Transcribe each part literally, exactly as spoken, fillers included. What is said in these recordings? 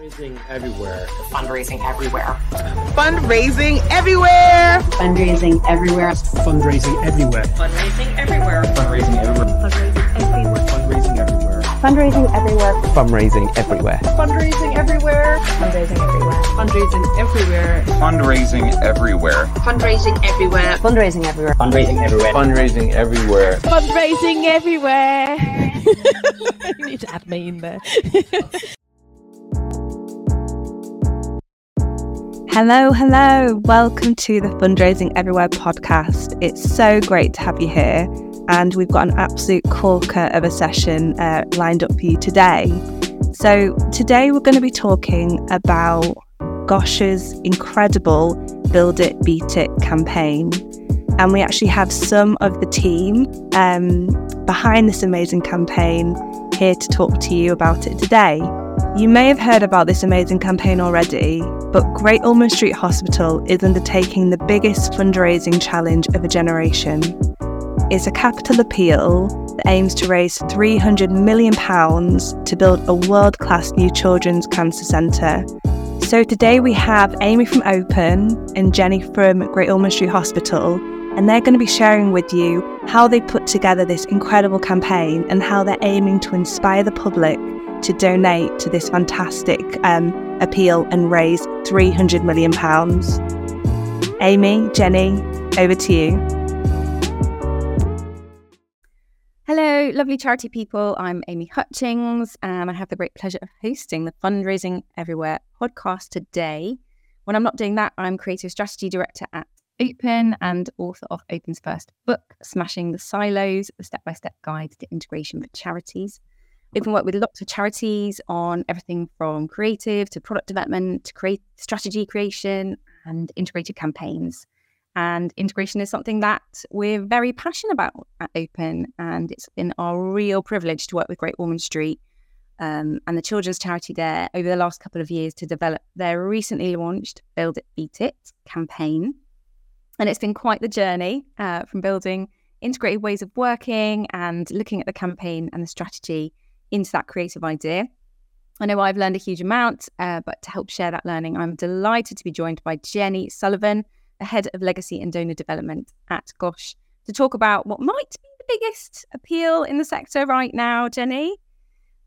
Fundraising Everywhere. Fundraising Everywhere. Fundraising Everywhere. Fundraising Everywhere. Fundraising Everywhere. Fundraising Everywhere. Fundraising Everywhere. Fundraising Everywhere. Fundraising Everywhere. Fundraising Everywhere. Fundraising Everywhere. Fundraising Everywhere. Fundraising Everywhere. Fundraising Everywhere. Fundraising Everywhere. Fundraising Everywhere. Fundraising Everywhere. Fundraising Everywhere. Fundraising Everywhere. You need to add me in there. Hello, hello. Welcome to the Fundraising Everywhere podcast. It's so great to have you here. And we've got an absolute corker of a session uh, lined up for you today. So today we're going to be talking about Gosh's incredible Build It, Beat It campaign. And we actually have some of the team um, behind this amazing campaign here to talk to you about it today. You may have heard about this amazing campaign already, but Great Ormond Street Hospital is undertaking the biggest fundraising challenge of a generation. It's a capital appeal that aims to raise three hundred million pounds to build a world-class new children's cancer centre. So today we have Amy from Open and Jennie from Great Ormond Street Hospital, and they're going to be sharing with you how they put together this incredible campaign and how they're aiming to inspire the public to donate to this fantastic um, appeal and raise three hundred million pounds. Amy, Jennie, over to you. Hello, lovely charity people. I'm Amy Hutchings, and I have the great pleasure of hosting the Fundraising Everywhere podcast today. When I'm not doing that, I'm Creative Strategy Director at Open and author of Open's first book, Smashing the Silos, a step-by-step guide to integration for charities. We've worked with lots of charities on everything from creative to product development to create strategy creation and integrated campaigns. And integration is something that we're very passionate about at Open. And it's been our real privilege to work with Great Ormond Street um, and the children's charity there over the last couple of years to develop their recently launched Build It, Beat It campaign. And it's been quite the journey uh, from building integrated ways of working and looking at the campaign and the strategy into that creative idea. I know I've learned a huge amount, uh, but to help share that learning, I'm delighted to be joined by Jennie Sullivan, the Head of Legacy and Donor Development at Gosh, to talk about what might be the biggest appeal in the sector right now, Jennie.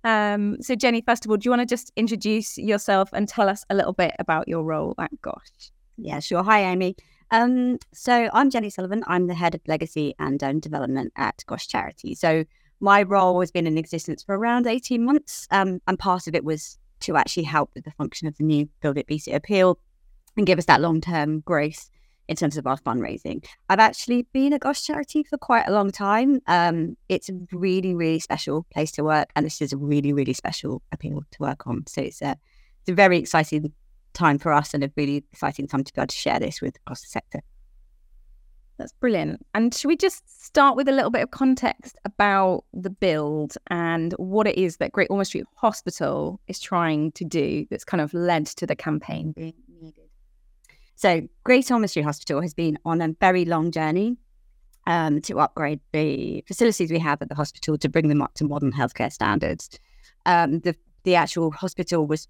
Um, so Jennie, first of all, do you want to just introduce yourself and tell us a little bit about your role at Gosh? Yeah, sure. Hi, Amy. Um, so I'm Jennie Sullivan. I'm the Head of Legacy and Donor Development at Gosh Charity. So my role has been in existence for around eighteen months, um, and part of it was to actually help with the function of the new Build It, Beat It appeal and give us that long-term growth in terms of our fundraising. I've actually been at Gosh Charity for quite a long time. Um, it's a really, really special place to work, and this is a really, really special appeal to work on. So it's a, it's a very exciting time for us and a really exciting time to be able to share this with across the sector. That's brilliant. And should we just start with a little bit of context about the build and what it is that Great Ormond Street Hospital is trying to do that's kind of led to the campaign being needed? So Great Ormond Street Hospital has been on a very long journey um, to upgrade the facilities we have at the hospital to bring them up to modern healthcare standards. Um, the, the actual hospital was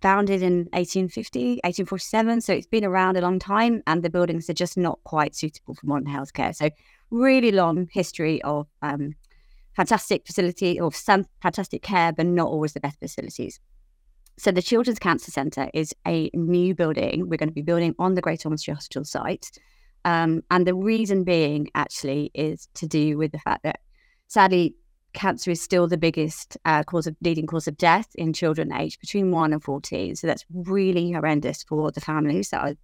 founded in eighteen fifty, eighteen forty-seven, so it's been around a long time, and the buildings are just not quite suitable for modern healthcare. So really long history of um, fantastic facility or some fantastic care, but not always the best facilities. So the Children's Cancer Centre is a new building we're going to be building on the Great Ormond Street Hospital site. Um, and the reason being actually is to do with the fact that sadly, cancer is still the biggest uh, cause of leading cause of death in children aged between one and fourteen. So that's really horrendous for the families that are,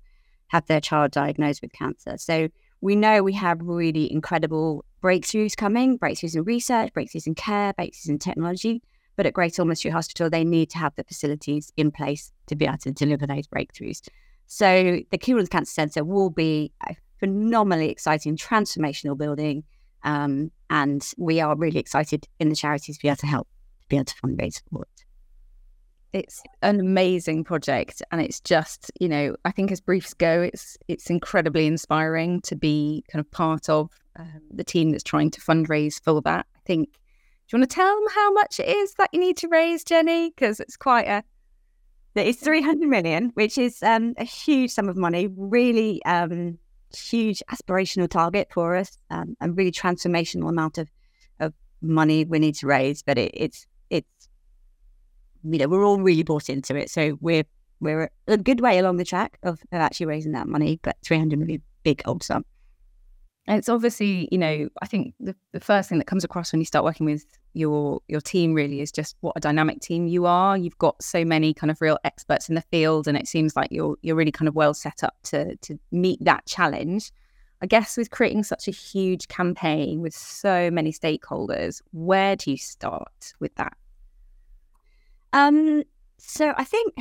have their child diagnosed with cancer. So we know we have really incredible breakthroughs coming, breakthroughs in research, breakthroughs in care, breakthroughs in technology. But at Great Ormond Street Hospital, they need to have the facilities in place to be able to deliver those breakthroughs. So the Children's Cancer Centre will be a phenomenally exciting, transformational building. Um, and we are really excited in the charities to be able to help, to be able to fundraise for it. It's an amazing project, and it's just, you know, I think as briefs go, it's it's incredibly inspiring to be kind of part of um, the team that's trying to fundraise for that. I think, do you want to tell them how much it is that you need to raise, Jennie? Because it's quite a that is three hundred million, which is um, a huge sum of money, really um, huge aspirational target for us, um, and really transformational amount of, of money we need to raise. But it, it's, it's, you know, we're all really bought into it. So we're, we're a good way along the track of, of actually raising that money, but three hundred million, big old sum. And it's obviously, you know, I think the, the first thing that comes across when you start working with your your team really is just what a dynamic team you are. You've got so many kind of real experts in the field, and it seems like you're you're really kind of well set up to to meet that challenge. I guess with creating such a huge campaign with so many stakeholders, where do you start with that? Um, so I think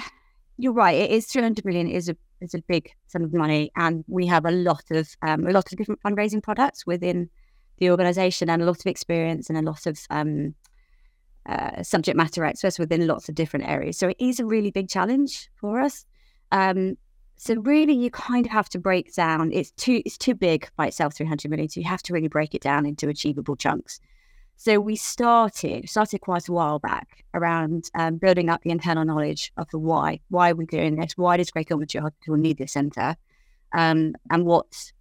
you're right. It is three hundred million is a is a big sum of money, and we have a lot of um, a lot of different fundraising products within the organisation, and a lot of experience and a lot of um, uh, subject matter experts within lots of different areas. So it is a really big challenge for us. Um, so really, you kind of have to break down. It's too it's too big by itself, three hundred million. So you have to really break it down into achievable chunks. So we started started quite a while back around um, building up the internal knowledge of the why. Why are we doing this? Why does Great Ormond Street Hospital need this centre? Um, and what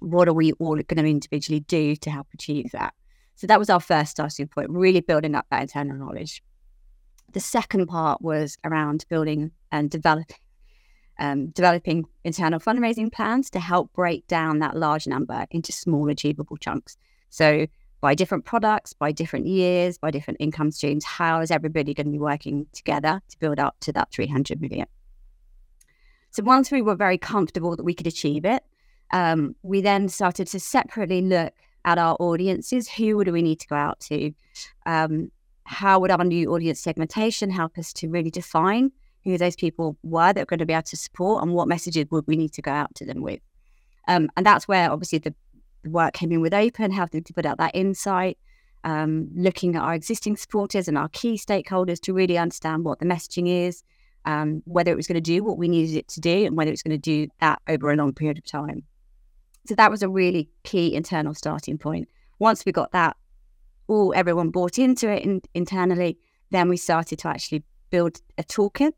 what are we all going to individually do to help achieve that? So that was our first starting point, really building up that internal knowledge. The second part was around building and developing, um, developing internal fundraising plans to help break down that large number into small achievable chunks. So by different products, by different years, by different income streams, how is everybody going to be working together to build up to that three hundred million? So once we were very comfortable that we could achieve it, Um, we then started to separately look at our audiences. Who do we need to go out to? Um, how would our new audience segmentation help us to really define who those people were that we're going to be able to support, and what messages would we need to go out to them with? Um, and that's where obviously the, the work came in with Open, helping to put out that insight, um, looking at our existing supporters and our key stakeholders to really understand what the messaging is, um, whether it was going to do what we needed it to do, and whether it's going to do that over a long period of time. So that was a really key internal starting point. Once we got that, all everyone bought into it in, internally, then we started to actually build a toolkit.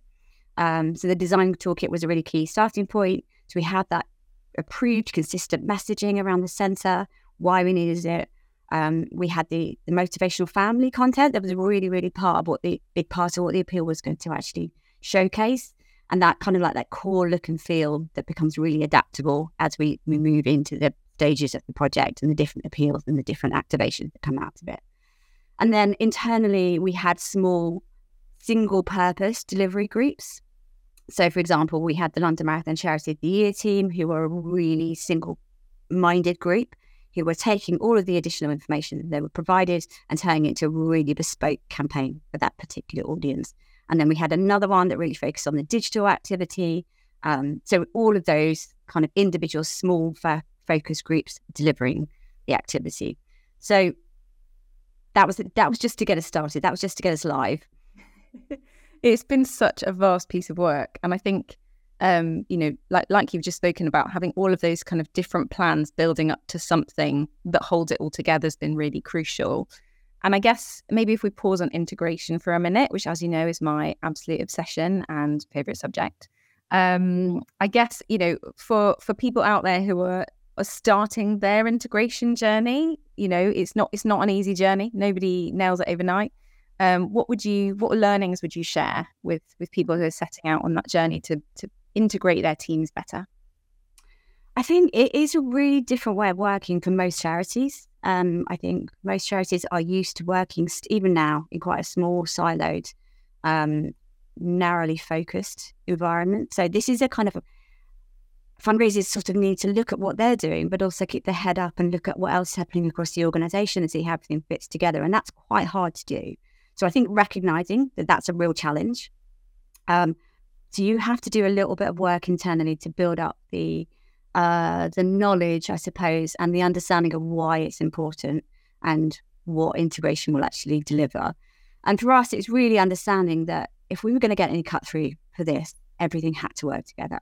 Um, so the design toolkit was a really key starting point. So we had that approved, consistent messaging around the centre, why we needed it. Um, we had the, the motivational family content. That was really, really part of what the big part of what the appeal was going to actually showcase. And that kind of like that core look and feel that becomes really adaptable as we, we move into the stages of the project and the different appeals and the different activations that come out of it. And then internally, we had small single purpose delivery groups. So, for example, we had the London Marathon Charity of the Year team, who are a really single minded group, who were taking all of the additional information that they were provided and turning it into a really bespoke campaign for that particular audience. And then we had another one that really focused on the digital activity. Um, so all of those kind of individual small f- focus groups delivering the activity. So that was that was just to get us started. That was just to get us live. It's been such a vast piece of work. And I think, um, you know, like, like you've just spoken about, having all of those kind of different plans building up to something that holds it all together has been really crucial. And I guess maybe if we pause on integration for a minute, which, as you know, is my absolute obsession and favourite subject. Um, I guess, you know, for, for people out there who are, are starting their integration journey, you know, it's not it's not an easy journey. Nobody nails it overnight. Um, what would you what learnings would you share with with people who are setting out on that journey to to integrate their teams better? I think it is a really different way of working for most charities. Um, I think most charities are used to working, even now, in quite a small, siloed, um, narrowly focused environment. So this is a kind of, a, fundraisers sort of need to look at what they're doing, but also keep their head up and look at what else is happening across the organisation and see how everything fits together. And that's quite hard to do. So I think recognising that that's a real challenge. Um, so you have to do a little bit of work internally to build up the Uh, the knowledge, I suppose, and the understanding of why it's important and what integration will actually deliver. And for us, it's really understanding that if we were going to get any cut through for this, everything had to work together.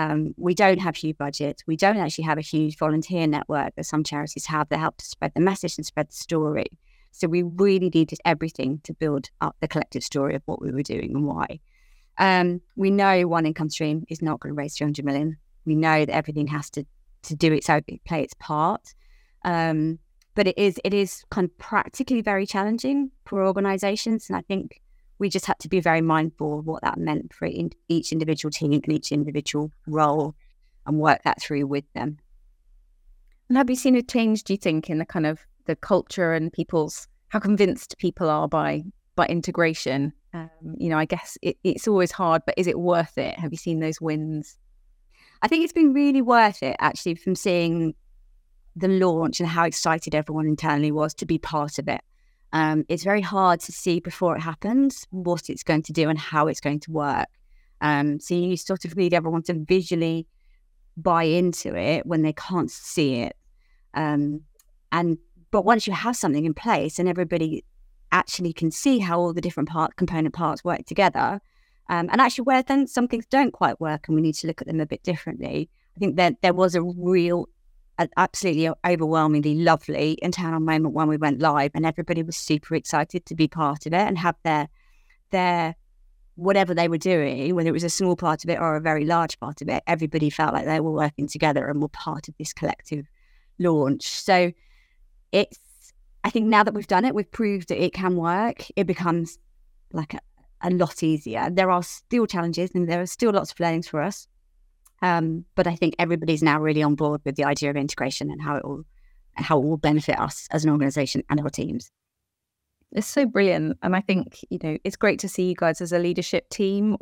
Um, we don't have huge budgets. We don't actually have a huge volunteer network that some charities have that help to spread the message and spread the story. So we really needed everything to build up the collective story of what we were doing and why. Um, we know one income stream is not going to raise two hundred million. We know that everything has to, to do its own, play its part. Um, but it is, it is kind of practically very challenging for organizations. And I think we just had to be very mindful of what that meant for each individual team and each individual role and work that through with them. And have you seen a change, do you think, in the kind of the culture and people's, how convinced people are by, by integration? Um, you know, I guess it, it's always hard, but is it worth it? Have you seen those wins? I think it's been really worth it, actually, from seeing the launch and how excited everyone internally was to be part of it. Um, it's very hard to see before it happens what it's going to do and how it's going to work. Um, so you sort of need everyone to visually buy into it when they can't see it. Um, and but once you have something in place and everybody actually can see how all the different part component parts work together, um, and actually where then some things don't quite work and we need to look at them a bit differently, I think that there was a real an absolutely overwhelmingly lovely internal moment when we went live, and everybody was super excited to be part of it and have their their whatever they were doing, whether it was a small part of it or a very large part of it, everybody felt like they were working together and were part of this collective launch. So it's, I think now that we've done it, we've proved that it can work. It becomes like a, a lot easier. There are still challenges and there are still lots of learnings for us. Um, but I think everybody's now really on board with the idea of integration and how it will, how it will benefit us as an organisation and our teams. It's so brilliant. And I think, you know, it's great to see you guys as a leadership team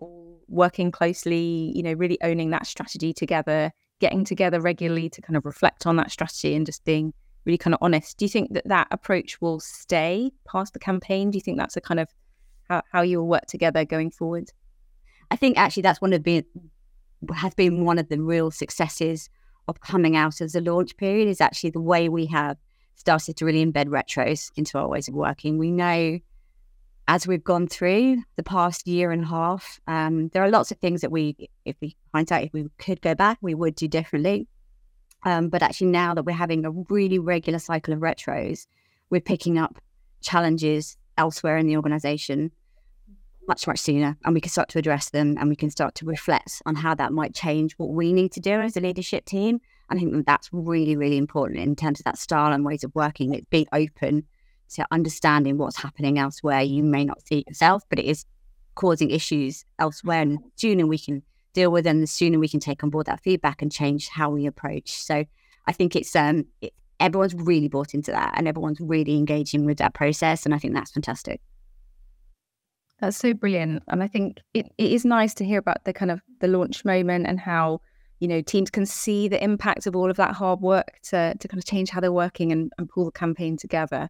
working closely, you know, really owning that strategy together, getting together regularly to kind of reflect on that strategy and just being really kind of honest. Do you think that that approach will stay past the campaign? Do you think that's a kind of how, how you'll work together going forward? I think actually that's one of the... has been one of the real successes of coming out as a launch period is actually the way we have started to really embed retros into our ways of working. We know as we've gone through the past year and a half, um, there are lots of things that we, if we hindsight, if we could go back, we would do differently. Um, but actually now that we're having a really regular cycle of retros, we're picking up challenges elsewhere in the organisation much, much sooner, and we can start to address them and we can start to reflect on how that might change what we need to do as a leadership team. I think that that's really, really important in terms of that style and ways of working. It's being open to understanding what's happening elsewhere. You may not see it yourself, but it is causing issues elsewhere, and the sooner we can deal with them, the sooner we can take on board that feedback and change how we approach. So I think it's um, it, everyone's really bought into that and everyone's really engaging with that process, and I think that's fantastic. That's so brilliant. And I think it, it is nice to hear about the kind of the launch moment and how, you know, teams can see the impact of all of that hard work to to kind of change how they're working and, and pull the campaign together.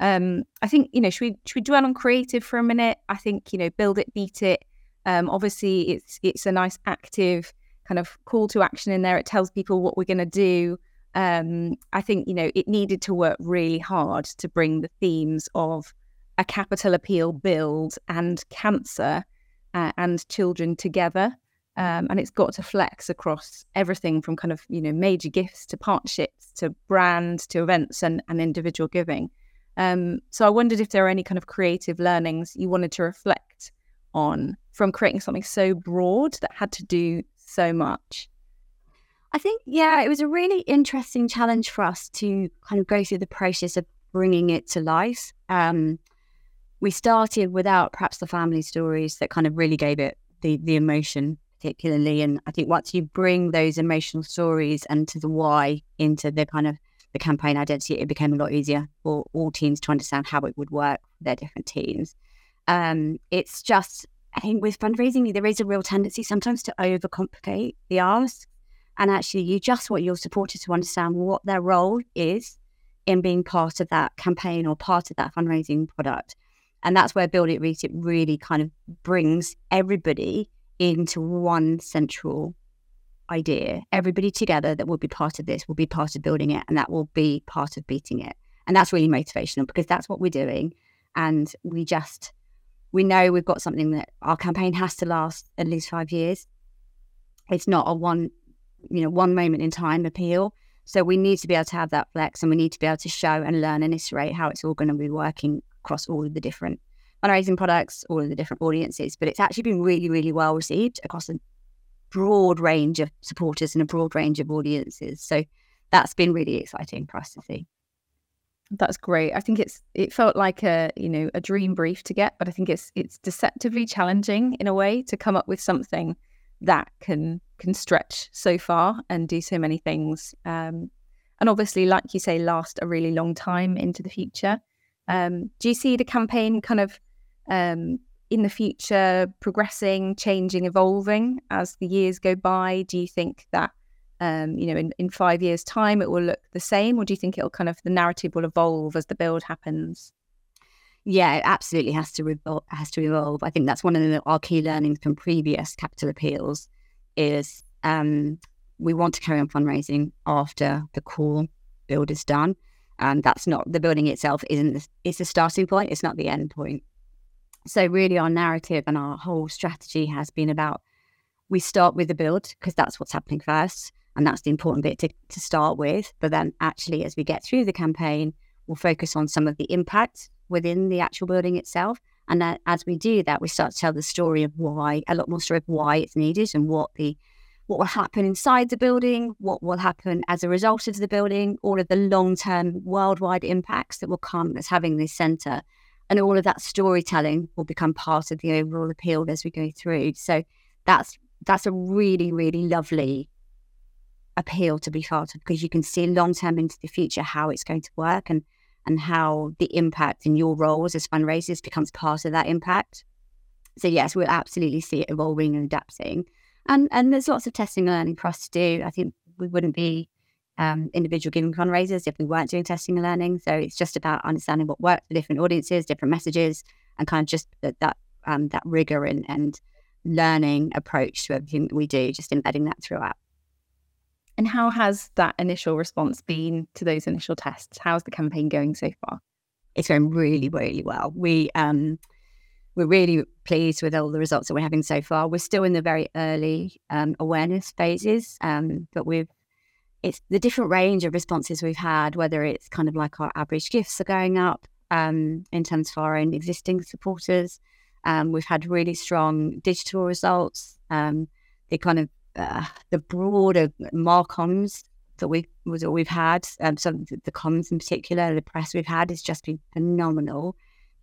Um, I think, you know, should we should we dwell on creative for a minute? I think, you know, Build It, Beat It. Um, obviously, it's it's a nice active kind of call to action in there. It tells people what we're going to do. Um, I think, you know, it needed to work really hard to bring the themes of a capital appeal, build, and cancer uh, and children together. Um, and it's got to flex across everything from kind of, you know, major gifts to partnerships to brand to events and, and individual giving. Um, so I wondered if there are any kind of creative learnings you wanted to reflect on from creating something so broad that had to do so much. I think, yeah, it was a really interesting challenge for us to kind of go through the process of bringing it to life. Um, We started without perhaps the family stories that kind of really gave it the, the emotion particularly. And I think once you bring those emotional stories and to the why into the kind of the campaign identity, it became a lot easier for all teams to understand how it would work for their different teams. Um, it's just, I think with fundraising, there is a real tendency sometimes to overcomplicate the ask. And actually you just want your supporters to understand what their role is in being part of that campaign or part of that fundraising product. And that's where Build It, Beat It really kind of brings everybody into one central idea. Everybody together that will be part of this will be part of building it, and that will be part of beating it. And that's really motivational because that's what we're doing. And we just, we know we've got something that our campaign has to last at least five years. It's not a one, you know, one moment in time appeal. So we need to be able to have that flex, and we need to be able to show and learn and iterate how it's all going to be working across all of the different fundraising products, all of the different audiences, but it's actually been really, really well received across a broad range of supporters and a broad range of audiences. So that's been really exciting for us to see. That's great. I think it's it felt like a, you know, a dream brief to get, but I think it's it's deceptively challenging in a way to come up with something that can can stretch so far and do so many things. Um, and obviously, like you say, last a really long time into the future. Um, do you see the campaign kind of um, in the future progressing, changing, evolving as the years go by? Do you think that Um, you know, in, in five years' time, it will look the same, or do you think it'll kind of the narrative will evolve as the build happens? Yeah, it absolutely has to revol- has to evolve. I think that's one of the, our key learnings from previous capital appeals is um, we want to carry on fundraising after the core build is done, and that's not the building itself isn't the, it's the starting point. It's not the end point. So really, our narrative and our whole strategy has been about we start with the build because that's what's happening first. And that's the important bit to, to start with. But then actually, as we get through the campaign, we'll focus on some of the impact within the actual building itself. And then as we do that, we start to tell the story of why, a lot more story of why it's needed and what the what will happen inside the building, what will happen as a result of the building, all of the long-term worldwide impacts that will come as having this centre. And all of that storytelling will become part of the overall appeal as we go through. So that's that's a really, really lovely appeal to be felt, because you can see long term into the future how it's going to work and and how the impact in your roles as fundraisers becomes part of that impact. So yes, we'll absolutely see it evolving and adapting, and and there's lots of testing and learning for us to do. I think we wouldn't be um individual giving fundraisers if we weren't doing testing and learning. So it's just about understanding what works for different audiences, different messages, and kind of just that, that um that rigor and and learning approach to everything that we do, just embedding that throughout. And how has that initial response been to those initial tests? How's the campaign going so far? It's going really, really well. We, um, we're really pleased with all the results that we're having so far. We're still in the very early um, awareness phases, um, but we've it's the different range of responses we've had, whether it's kind of like our average gifts are going up um, in terms of our own existing supporters. Um, we've had really strong digital results. Um, they kind of Uh, the broader marcoms that we was we've had, um, some the comms in particular, the press we've had has just been phenomenal.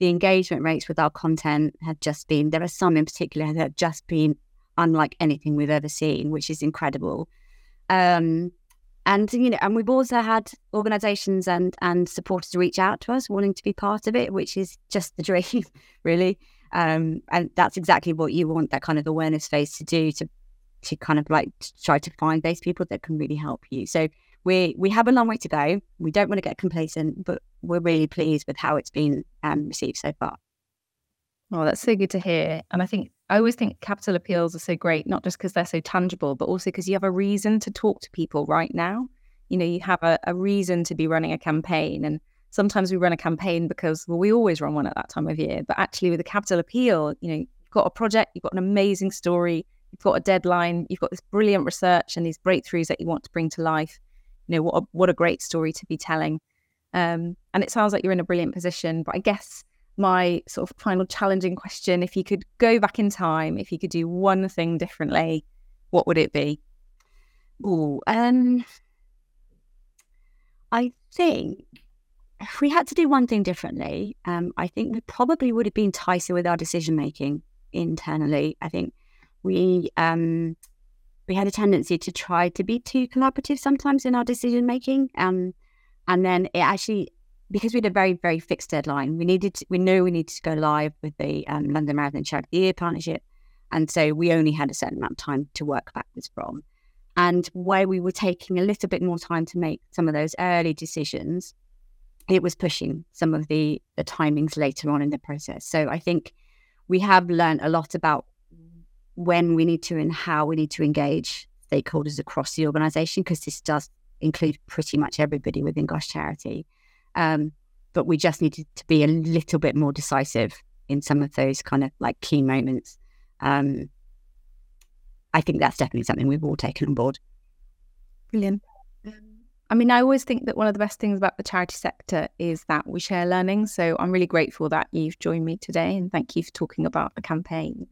The engagement rates with our content have just been. There are some in particular that have just been unlike anything we've ever seen, which is incredible. Um, and you know, and we've also had organisations and and supporters reach out to us wanting to be part of it, which is just the dream, really. Um, and that's exactly what you want that kind of awareness phase to do to. to kind of like try to find those people that can really help you. So we we have a long way to go. We don't want to get complacent, but we're really pleased with how it's been um, received so far. Oh, that's so good to hear. And I think, I always think capital appeals are so great, not just because they're so tangible, but also because you have a reason to talk to people right now. You know, you have a, a reason to be running a campaign. And sometimes we run a campaign because, well, we always run one at that time of year. But actually with a capital appeal, you know, you've got a project, you've got an amazing story, you've got a deadline, you've got this brilliant research and these breakthroughs that you want to bring to life. You know, what a, what a great story to be telling. Um, and it sounds like you're in a brilliant position, but I guess my sort of final challenging question, if you could go back in time, if you could do one thing differently, what would it be? Oh, um, I think if we had to do one thing differently, um, I think we probably would have been tighter with our decision-making internally. I think We um, we had a tendency to try to be too collaborative sometimes in our decision making, um, and then it actually, because we had a very very fixed deadline, we needed to, we knew we needed to go live with the um, London Marathon Charity of the Year partnership, and so we only had a certain amount of time to work backwards from. And where we were taking a little bit more time to make some of those early decisions, it was pushing some of the the timings later on in the process. So I think we have learned a lot about when we need to and how we need to engage stakeholders across the organisation, because this does include pretty much everybody within Gosh Charity. Um, but we just needed to be a little bit more decisive in some of those kind of like key moments. Um, I think that's definitely something we've all taken on board. Brilliant. I mean, I always think that one of the best things about the charity sector is that we share learning. So I'm really grateful that you've joined me today, and thank you for talking about the campaign.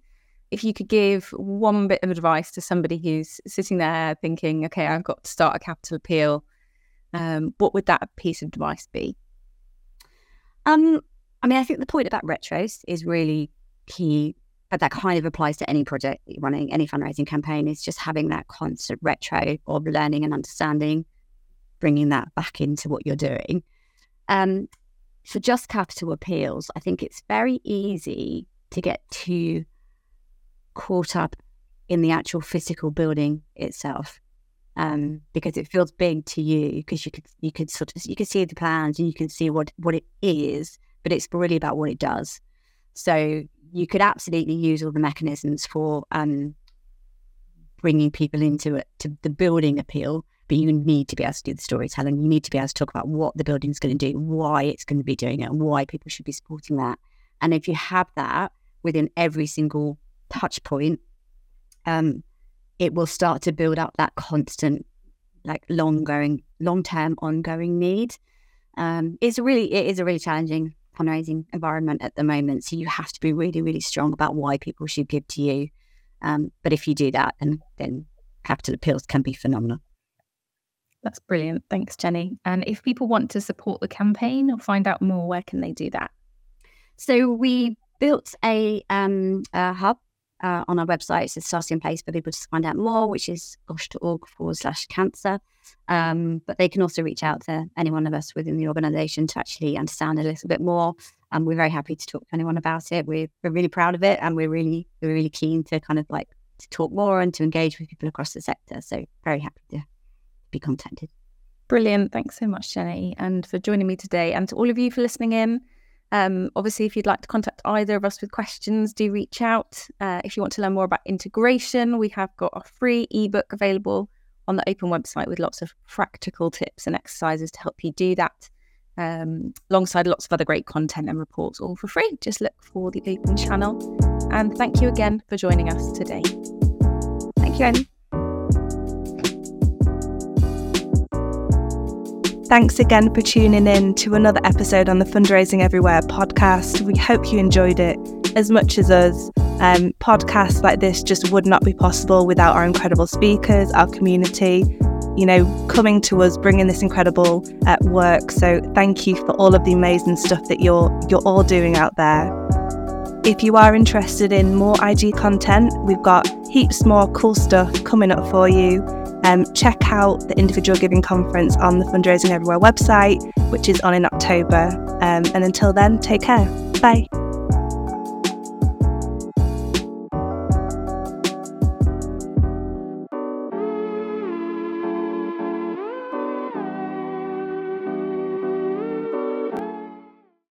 If you could give one bit of advice to somebody who's sitting there thinking, okay, I've got to start a capital appeal, um, what would that piece of advice be? Um, I mean, I think the point about retros is really key, but that kind of applies to any project running, any fundraising campaign, is just having that constant retro of learning and understanding, bringing that back into what you're doing. Um, for just capital appeals, I think it's very easy to get too caught up in the actual physical building itself, um, because it feels big to you, because you could you could sort of you can see the plans and you can see what what it is, but it's really about what it does. So you could absolutely use all the mechanisms for um, bringing people into it, to the building appeal, but you need to be able to do the storytelling. You need to be able to talk about what the building's going to do, why it's going to be doing it, and why people should be supporting that. And if you have that within every single touch point, um, it will start to build up that constant, like long going, long term, ongoing need. Um, it's really, it is a really challenging fundraising environment at the moment. So you have to be really, really strong about why people should give to you. Um, but if you do that, then then capital appeals can be phenomenal. That's brilliant. Thanks, Jennie. And if people want to support the campaign or find out more, where can they do that? So we built a, um, a hub Uh, on our website. It's a starting place for people to find out more, which is gosh dot org forward slash cancer. Um, but they can also reach out to any one of us within the organisation to actually understand a little bit more. And um, we're very happy to talk to anyone about it. We're, we're really proud of it, and we're really, we're really keen to kind of like to talk more and to engage with people across the sector. So very happy to be contacted. Brilliant. Thanks so much, Jennie, and for joining me today, and to all of you for listening in. Um, obviously, if you'd like to contact either of us with questions, do reach out. Uh, if you want to learn more about integration, we have got a free ebook available on the Open website with lots of practical tips and exercises to help you do that, um, alongside lots of other great content and reports, all for free. Just look for the Open channel. And thank you again for joining us today. Thank you, Amy. Thanks again for tuning in to another episode on the Fundraising Everywhere podcast. We hope you enjoyed it as much as us. Um, podcasts like this just would not be possible without our incredible speakers, our community, you know, coming to us, bringing this incredible uh, work. So thank you for all of the amazing stuff that you're you're all doing out there. If you are interested in more I G content, we've got heaps more cool stuff coming up for you. Um, check out the individual giving conference on the Fundraising Everywhere website, which is on in October. Um, and until then, take care. Bye.